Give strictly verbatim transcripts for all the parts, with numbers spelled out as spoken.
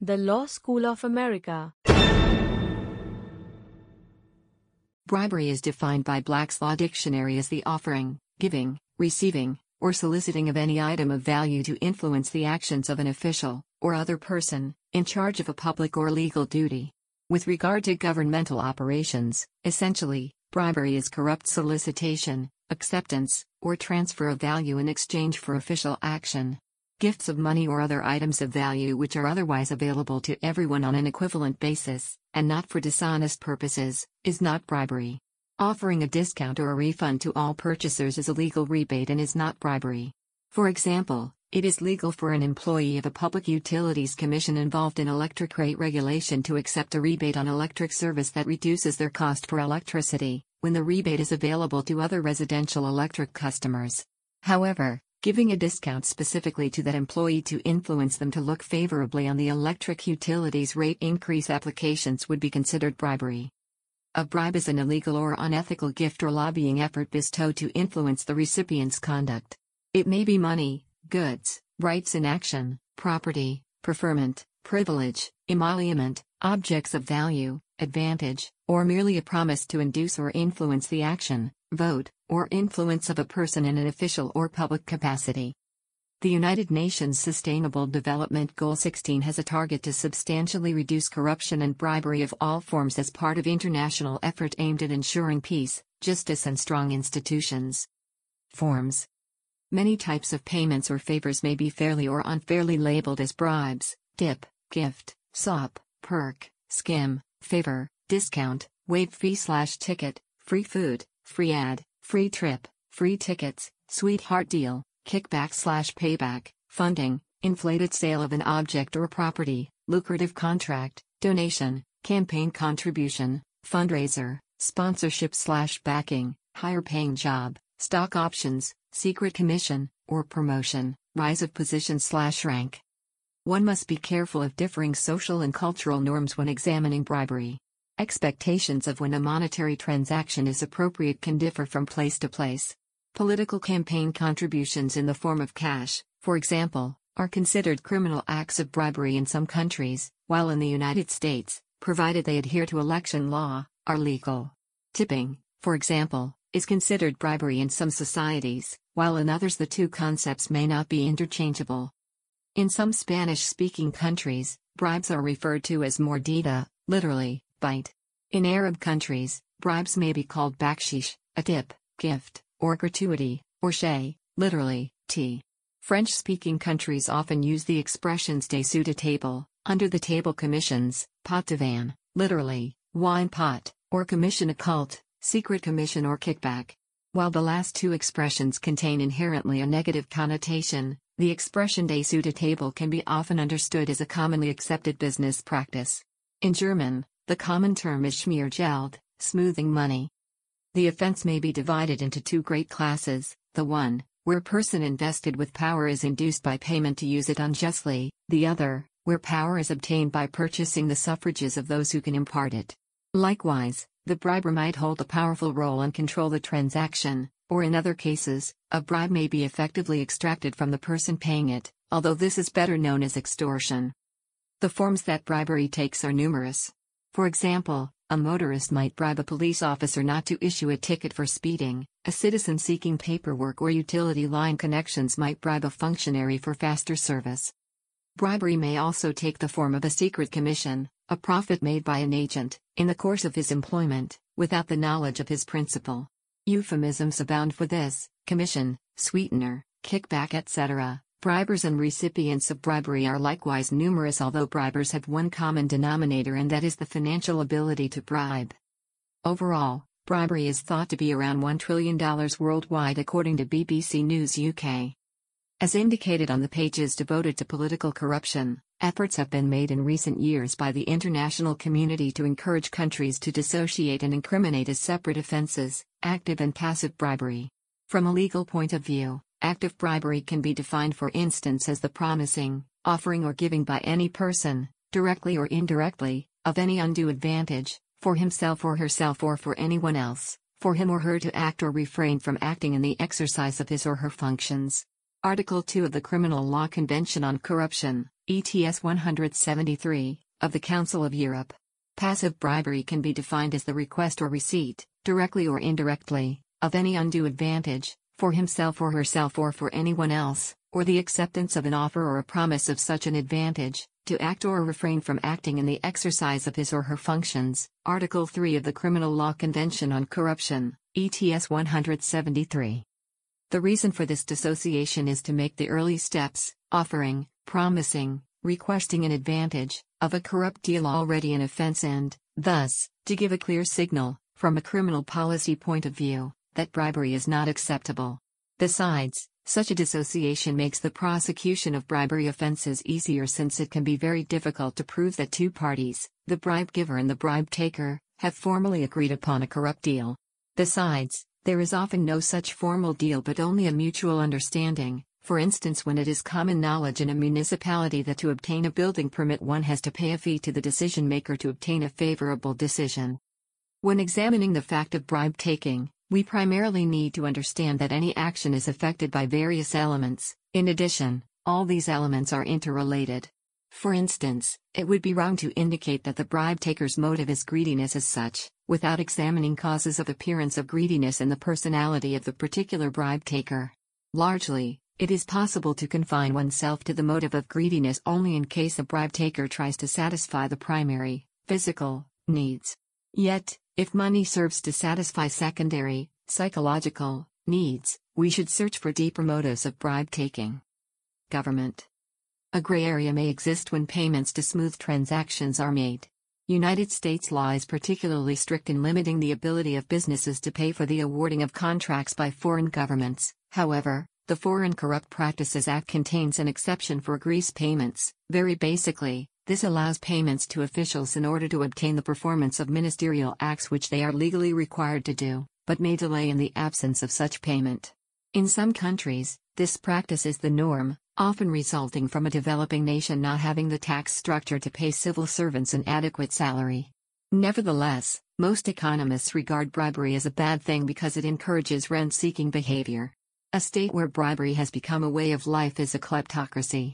The Law School of America. Bribery is defined by Black's Law Dictionary as the offering, giving, receiving, or soliciting of any item of value to influence the actions of an official, or other person, in charge of a public or legal duty. With regard to governmental operations, essentially, bribery is corrupt solicitation, acceptance, or transfer of value in exchange for official action. Gifts of money or other items of value which are otherwise available to everyone on an equivalent basis, and not for dishonest purposes, is not bribery. Offering a discount or a refund to all purchasers is a legal rebate and is not bribery. For example, it is legal for an employee of a public utilities commission involved in electric rate regulation to accept a rebate on electric service that reduces their cost for electricity, when the rebate is available to other residential electric customers. However, giving a discount specifically to that employee to influence them to look favorably on the electric utilities rate increase applications would be considered bribery. A bribe is an illegal or unethical gift or lobbying effort bestowed to influence the recipient's conduct. It may be money, goods, rights in action, property, preferment, privilege, emolument, objects of value, advantage, or merely a promise to induce or influence the action, vote, or influence of a person in an official or public capacity. The United Nations Sustainable Development Goal sixteen has a target to substantially reduce corruption and bribery of all forms as part of international effort aimed at ensuring peace, justice, and strong institutions. Forms. Many types of payments or favors may be fairly or unfairly labeled as bribes: tip, gift, sop, perk, skim, favor, discount, waive fee/ticket, free food, free ad, free trip, free tickets, sweetheart deal, kickback slash payback, funding, inflated sale of an object or property, lucrative contract, donation, campaign contribution, fundraiser, sponsorship slash backing, higher paying job, stock options, secret commission, or promotion, rise of position slash rank. One must be careful of differing social and cultural norms when examining bribery. Expectations of when a monetary transaction is appropriate can differ from place to place. Political campaign contributions in the form of cash, for example, are considered criminal acts of bribery in some countries, while in the United States, provided they adhere to election law, are legal. Tipping, for example, is considered bribery in some societies, while in others the two concepts may not be interchangeable. In some Spanish-speaking countries, bribes are referred to as mordida, literally, bite. In Arab countries, bribes may be called bakshish, a tip, gift, or gratuity, or shay, literally, tea. French-speaking countries often use the expressions dessous de table, under the table commissions, pot de vin, literally, wine pot, or commission occult, secret commission or kickback. While the last two expressions contain inherently a negative connotation, the expression dessous de table can be often understood as a commonly accepted business practice. In German, the common term is Schmiergeld, smoothing money. The offense may be divided into two great classes, the one, where person invested with power is induced by payment to use it unjustly, the other, where power is obtained by purchasing the suffrages of those who can impart it. Likewise, the briber might hold a powerful role and control the transaction, or in other cases, a bribe may be effectively extracted from the person paying it, although this is better known as extortion. The forms that bribery takes are numerous. For example, a motorist might bribe a police officer not to issue a ticket for speeding, a citizen seeking paperwork or utility line connections might bribe a functionary for faster service. Bribery may also take the form of a secret commission, a profit made by an agent, in the course of his employment, without the knowledge of his principal. Euphemisms abound for this: commission, sweetener, kickback, et cetera. Bribers and recipients of bribery are likewise numerous, although bribers have one common denominator, and that is the financial ability to bribe. Overall, bribery is thought to be around one trillion dollars worldwide according to B B C News U K. As indicated on the pages devoted to political corruption, efforts have been made in recent years by the international community to encourage countries to dissociate and incriminate as separate offences, active and passive bribery. From a legal point of view, active bribery can be defined, for instance, as the promising, offering or giving by any person, directly or indirectly, of any undue advantage, for himself or herself or for anyone else, for him or her to act or refrain from acting in the exercise of his or her functions. Article two of the Criminal Law Convention on Corruption, E T S one hundred seventy-three, of the Council of Europe. Passive bribery can be defined as the request or receipt, directly or indirectly, of any undue advantage, for himself or herself or for anyone else, or the acceptance of an offer or a promise of such an advantage, to act or refrain from acting in the exercise of his or her functions, Article three of the Criminal Law Convention on Corruption, E T S one hundred seventy-three. The reason for this dissociation is to make the early steps, offering, promising, requesting an advantage, of a corrupt deal already an offense and, thus, to give a clear signal, from a criminal policy point of view, that bribery is not acceptable. Besides, such a dissociation makes the prosecution of bribery offenses easier since it can be very difficult to prove that two parties, the bribe giver and the bribe taker, have formally agreed upon a corrupt deal. Besides, there is often no such formal deal but only a mutual understanding, for instance when it is common knowledge in a municipality that to obtain a building permit one has to pay a fee to the decision maker to obtain a favorable decision. When examining the fact of bribe taking, we primarily need to understand that any action is affected by various elements. In addition, all these elements are interrelated. For instance, it would be wrong to indicate that the bribe taker's motive is greediness as such, without examining causes of appearance of greediness and the personality of the particular bribe taker. Largely, it is possible to confine oneself to the motive of greediness only in case a bribe taker tries to satisfy the primary, physical, needs. Yet, if money serves to satisfy secondary, psychological, needs, we should search for deeper motives of bribe-taking. Government. A gray area may exist when payments to smooth transactions are made. United States law is particularly strict in limiting the ability of businesses to pay for the awarding of contracts by foreign governments. However, the Foreign Corrupt Practices Act contains an exception for grease payments. Very basically, this allows payments to officials in order to obtain the performance of ministerial acts which they are legally required to do, but may delay in the absence of such payment. In some countries, this practice is the norm, often resulting from a developing nation not having the tax structure to pay civil servants an adequate salary. Nevertheless, most economists regard bribery as a bad thing because it encourages rent-seeking behavior. A state where bribery has become a way of life is a kleptocracy.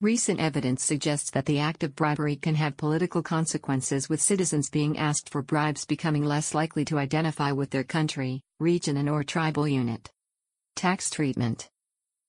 Recent evidence suggests that the act of bribery can have political consequences, with citizens being asked for bribes becoming less likely to identify with their country, region and/or tribal unit. Tax treatment.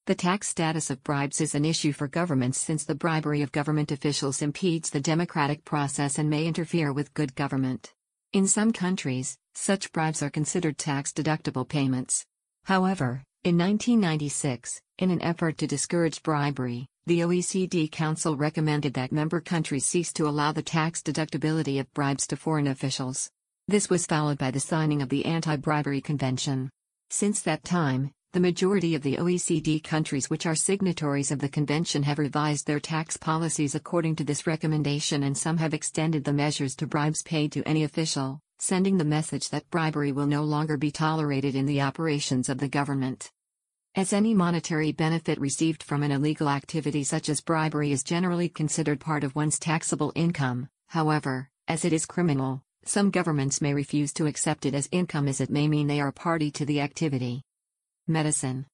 The tax status of bribes is an issue for governments since the bribery of government officials impedes the democratic process and may interfere with good government. In some countries, such bribes are considered tax-deductible payments. However, in nineteen ninety-six, in an effort to discourage bribery, the O E C D Council recommended that member countries cease to allow the tax deductibility of bribes to foreign officials. This was followed by the signing of the Anti-Bribery Convention. Since that time, the majority of the O E C D countries which are signatories of the convention have revised their tax policies according to this recommendation, and some have extended the measures to bribes paid to any official, sending the message that bribery will no longer be tolerated in the operations of the government. As any monetary benefit received from an illegal activity such as bribery is generally considered part of one's taxable income, however, as it is criminal, some governments may refuse to accept it as income as it may mean they are party to the activity. Medicine.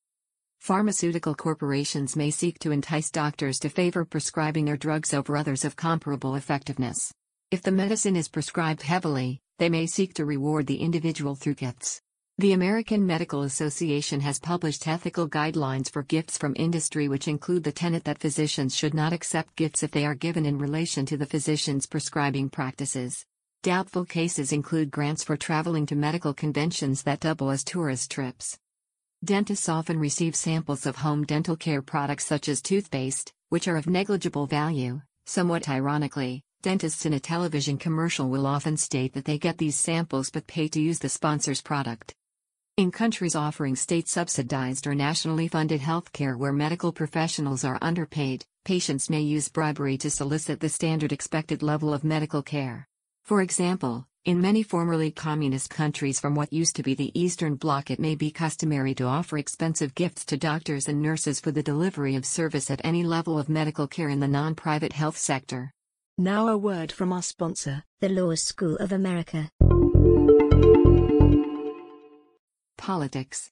Pharmaceutical corporations may seek to entice doctors to favor prescribing their drugs over others of comparable effectiveness. If the medicine is prescribed heavily, they may seek to reward the individual through gifts. The American Medical Association has published ethical guidelines for gifts from industry which include the tenet that physicians should not accept gifts if they are given in relation to the physician's prescribing practices. Doubtful cases include grants for traveling to medical conventions that double as tourist trips. Dentists often receive samples of home dental care products such as toothpaste, which are of negligible value. Somewhat ironically, dentists in a television commercial will often state that they get these samples but pay to use the sponsor's product. In countries offering state-subsidized or nationally funded healthcare where medical professionals are underpaid, patients may use bribery to solicit the standard expected level of medical care. For example, in many formerly communist countries from what used to be the Eastern Bloc, it may be customary to offer expensive gifts to doctors and nurses for the delivery of service at any level of medical care in the non-private health sector. Now a word from our sponsor, the Law School of America. Politics.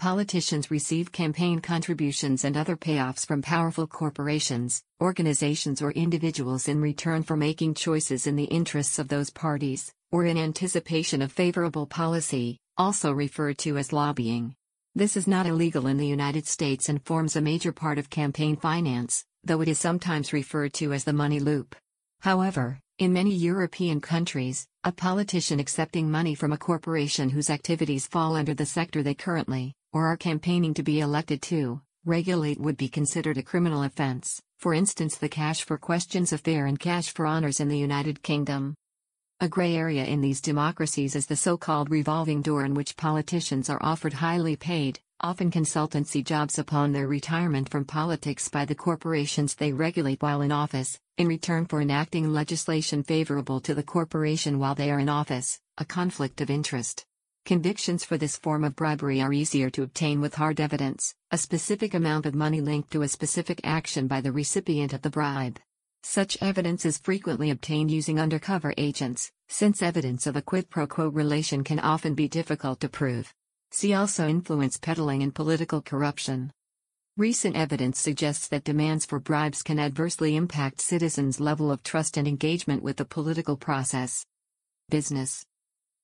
politicians receive campaign contributions and other payoffs from powerful corporations, organizations or individuals in return for making choices in the interests of those parties, or in anticipation of favorable policy, also referred to as lobbying. This is not illegal in the United States and forms a major part of campaign finance, though it is sometimes referred to as the money loop. However, in many European countries, a politician accepting money from a corporation whose activities fall under the sector they currently, or are campaigning to be elected to, regulate would be considered a criminal offense, for instance the cash for questions affair and cash for honors in the United Kingdom. A gray area in these democracies is the so-called revolving door in which politicians are offered highly paid, often consultancy jobs upon their retirement from politics by the corporations they regulate while in office, in return for enacting legislation favorable to the corporation while they are in office, a conflict of interest. Convictions for this form of bribery are easier to obtain with hard evidence, a specific amount of money linked to a specific action by the recipient of the bribe. Such evidence is frequently obtained using undercover agents, since evidence of a quid pro quo relation can often be difficult to prove. See also influence peddling and political corruption. Recent evidence suggests that demands for bribes can adversely impact citizens' level of trust and engagement with the political process. Business.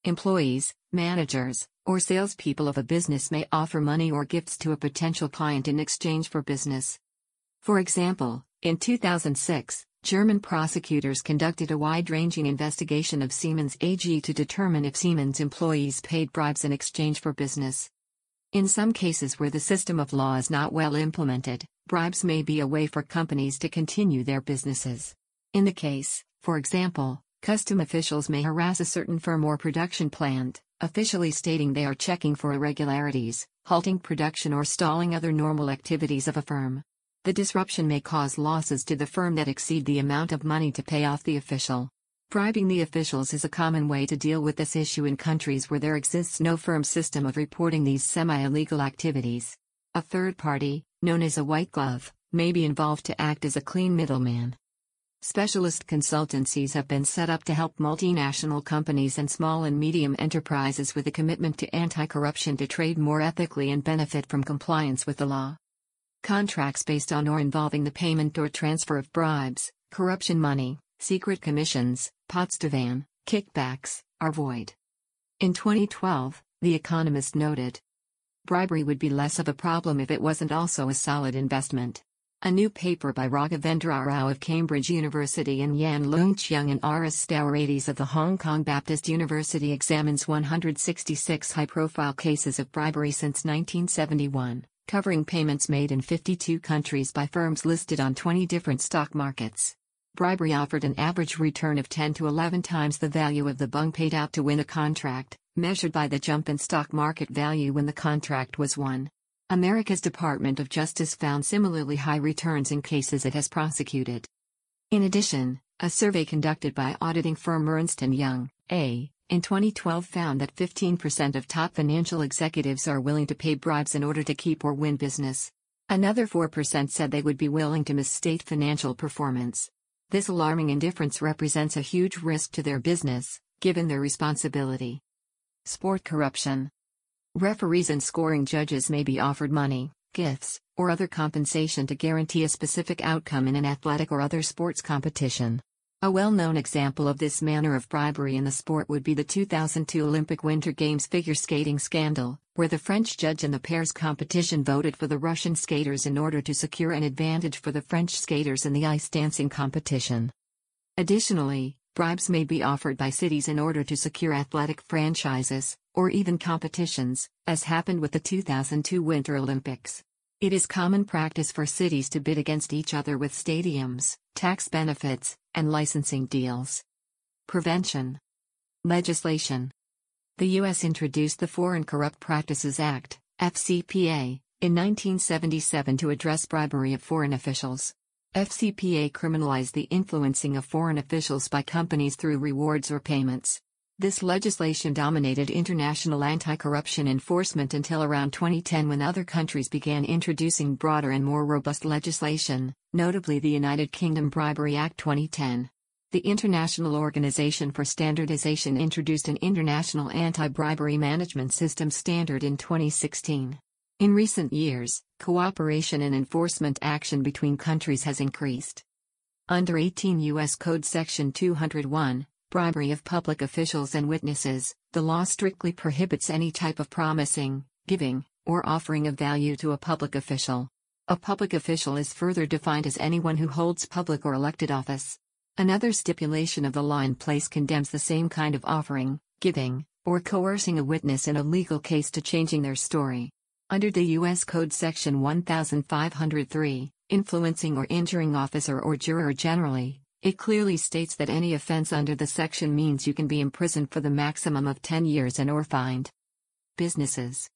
Employees, managers, or salespeople of a business may offer money or gifts to a potential client in exchange for business. For example, in two thousand six, German prosecutors conducted a wide-ranging investigation of Siemens A G to determine if Siemens employees paid bribes in exchange for business. In some cases where the system of law is not well implemented, bribes may be a way for companies to continue their businesses. In the case, for example, custom officials may harass a certain firm or production plant, officially stating they are checking for irregularities, halting production or stalling other normal activities of a firm. The disruption may cause losses to the firm that exceed the amount of money to pay off the official. Bribing the officials is a common way to deal with this issue in countries where there exists no firm system of reporting these semi-illegal activities. A third party, known as a white glove, may be involved to act as a clean middleman. Specialist consultancies have been set up to help multinational companies and small and medium enterprises with a commitment to anti-corruption to trade more ethically and benefit from compliance with the law. Contracts based on or involving the payment or transfer of bribes, corruption money, secret commissions, Potsdavan, kickbacks, are void. In twenty twelve, The Economist noted, bribery would be less of a problem if it wasn't also a solid investment. A new paper by Raghavendra Rao of Cambridge University and Yan Lung Cheung and Aris Stouraitis of the Hong Kong Baptist University examines one hundred sixty-six high-profile cases of bribery since nineteen seventy-one. Covering payments made in fifty-two countries by firms listed on twenty different stock markets. Bribery offered an average return of ten to eleven times the value of the bung paid out to win a contract, measured by the jump in stock market value when the contract was won. America's Department of Justice found similarly high returns in cases it has prosecuted. In addition, a survey conducted by auditing firm Ernst and Young, A. in twenty twelve found that fifteen percent of top financial executives are willing to pay bribes in order to keep or win business. Another four percent said they would be willing to misstate financial performance. This alarming indifference represents a huge risk to their business, given their responsibility. Sport corruption. Referees and scoring judges may be offered money, gifts, or other compensation to guarantee a specific outcome in an athletic or other sports competition. A well-known example of this manner of bribery in the sport would be the two thousand two Olympic Winter Games figure skating scandal, where the French judge in the pairs competition voted for the Russian skaters in order to secure an advantage for the French skaters in the ice dancing competition. Additionally, bribes may be offered by cities in order to secure athletic franchises, or even competitions, as happened with the two thousand two Winter Olympics. It is common practice for cities to bid against each other with stadiums, tax benefits, and licensing deals. Prevention. Legislation. The U S introduced the Foreign Corrupt Practices Act, F C P A, in nineteen seventy-seven to address bribery of foreign officials. F C P A criminalized the influencing of foreign officials by companies through rewards or payments. This legislation dominated international anti-corruption enforcement until around twenty ten when other countries began introducing broader and more robust legislation, notably the United Kingdom Bribery Act twenty ten. The International Organization for Standardization introduced an International Anti-Bribery Management System Standard in twenty sixteen. In recent years, cooperation and enforcement action between countries has increased. Under eighteen U S Code Section two hundred one, bribery of public officials and witnesses, the law strictly prohibits any type of promising, giving, or offering of value to a public official. A public official is further defined as anyone who holds public or elected office. Another stipulation of the law in place condemns the same kind of offering, giving, or coercing a witness in a legal case to changing their story. Under the U S Code Section fifteen oh three, influencing or injuring officer or juror generally, it clearly states that any offense under the section means you can be imprisoned for the maximum of ten years and or fined. Businesses.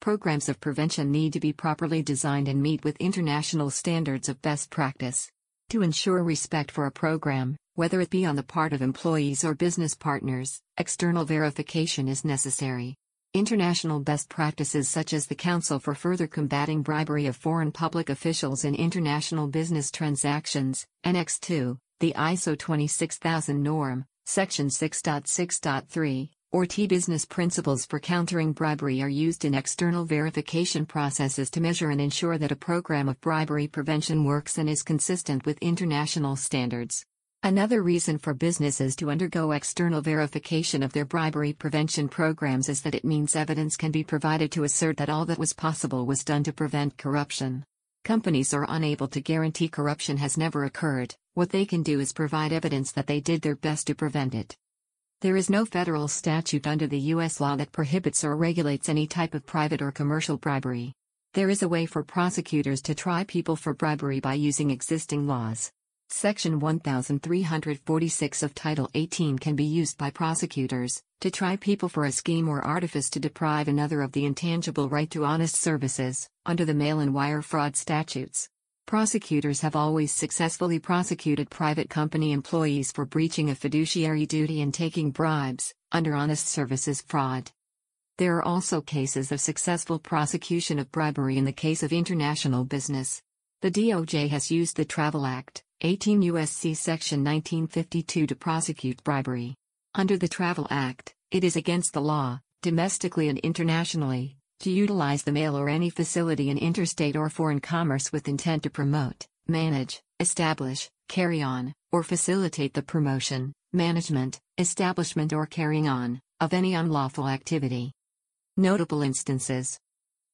Programs of prevention need to be properly designed and meet with international standards of best practice. To ensure respect for a program, whether it be on the part of employees or business partners, external verification is necessary. International best practices such as the Council for Further Combating Bribery of Foreign Public Officials in International Business Transactions, Annex two, the I S O twenty-six thousand norm, Section six point six point three, or T Business Principles for Countering Bribery are used in external verification processes to measure and ensure that a program of bribery prevention works and is consistent with international standards. Another reason for businesses to undergo external verification of their bribery prevention programs is that it means evidence can be provided to assert that all that was possible was done to prevent corruption. Companies are unable to guarantee corruption has never occurred. What they can do is provide evidence that they did their best to prevent it. There is no federal statute under the U S law that prohibits or regulates any type of private or commercial bribery. There is a way for prosecutors to try people for bribery by using existing laws. Section one thousand three hundred forty-six of Title eighteen can be used by prosecutors to try people for a scheme or artifice to deprive another of the intangible right to honest services under the mail and wire fraud statutes. Prosecutors have always successfully prosecuted private company employees for breaching of fiduciary duty and taking bribes under honest services fraud. There are also cases of successful prosecution of bribery in the case of international business. The D O J has used the Travel Act, eighteen U S C Section nineteen fifty-two to prosecute bribery. Under the Travel Act, it is against the law, domestically and internationally, to utilize the mail or any facility in interstate or foreign commerce with intent to promote, manage, establish, carry on, or facilitate the promotion, management, establishment or carrying on, of any unlawful activity. Notable instances.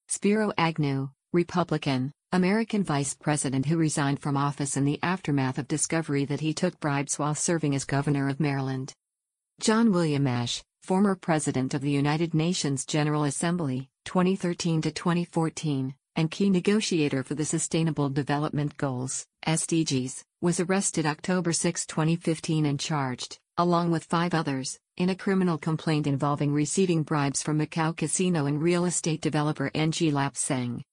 Spiro Agnew, Republican, American vice president who resigned from office in the aftermath of discovery that he took bribes while serving as governor of Maryland. John William Ashe, former president of the United Nations General Assembly, twenty thirteen to twenty fourteen, and key negotiator for the Sustainable Development Goals, S D Gs, was arrested October sixth, twenty fifteen and charged, along with five others, in a criminal complaint involving receiving bribes from Macau casino and real estate developer Ng Lap Seng.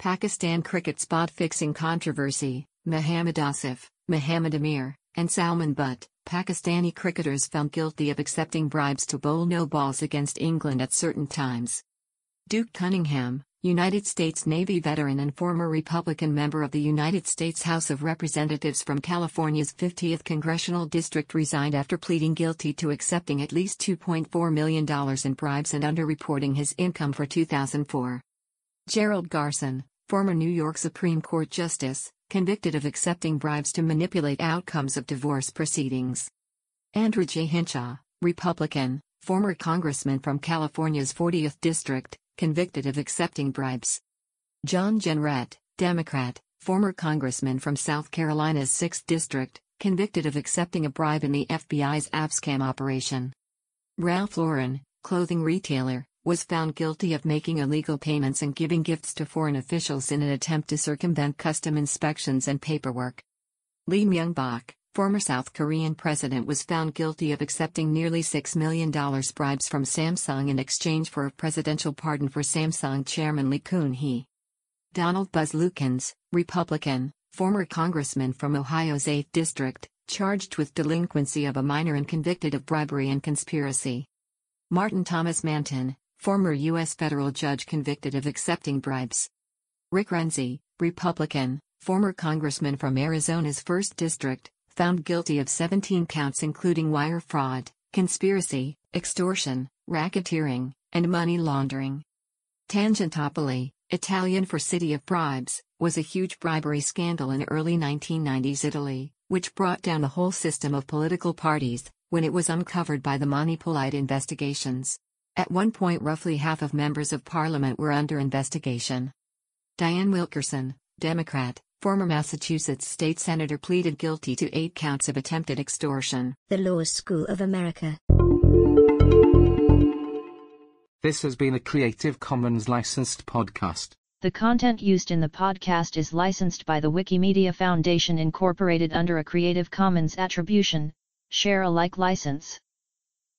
Pakistan cricket spot fixing controversy. Muhammad Asif, Muhammad Amir, and Salman Butt, Pakistani cricketers found guilty of accepting bribes to bowl no balls against England at certain times. Duke Cunningham, United States Navy veteran and former Republican member of the United States House of Representatives from California's fiftieth Congressional District, resigned after pleading guilty to accepting at least two point four million dollars in bribes and underreporting his income for two thousand four. Gerald Garson, former New York Supreme Court justice, convicted of accepting bribes to manipulate outcomes of divorce proceedings. Andrew J. Hinshaw, Republican, former congressman from California's fortieth District, convicted of accepting bribes. John Jenrette, Democrat, former congressman from South Carolina's sixth District, convicted of accepting a bribe in the F B I's ABSCAM operation. Ralph Lauren, clothing retailer, was found guilty of making illegal payments and giving gifts to foreign officials in an attempt to circumvent custom inspections and paperwork. Lee Myung-bak, former South Korean president, was found guilty of accepting nearly six million dollars bribes from Samsung in exchange for a presidential pardon for Samsung chairman Lee Kun-hee. Donald Buzz Lukens, Republican, former congressman from Ohio's eighth District, charged with delinquency of a minor and convicted of bribery and conspiracy. Martin Thomas Manton, former U S federal judge, convicted of accepting bribes. Rick Renzi, Republican, former congressman from Arizona's first District, found guilty of seventeen counts including wire fraud, conspiracy, extortion, racketeering, and money laundering. Tangentopoli, Italian for City of Bribes, was a huge bribery scandal in early nineteen nineties Italy, which brought down the whole system of political parties, when it was uncovered by the Mani Pulite investigations. At one point roughly half of members of parliament were under investigation. Diane Wilkerson, Democrat, former Massachusetts state senator, pleaded guilty to eight counts of attempted extortion. The Law School of America. This has been a Creative Commons licensed podcast. The content used in the podcast is licensed by the Wikimedia Foundation Incorporated under a Creative Commons Attribution, Share Alike license.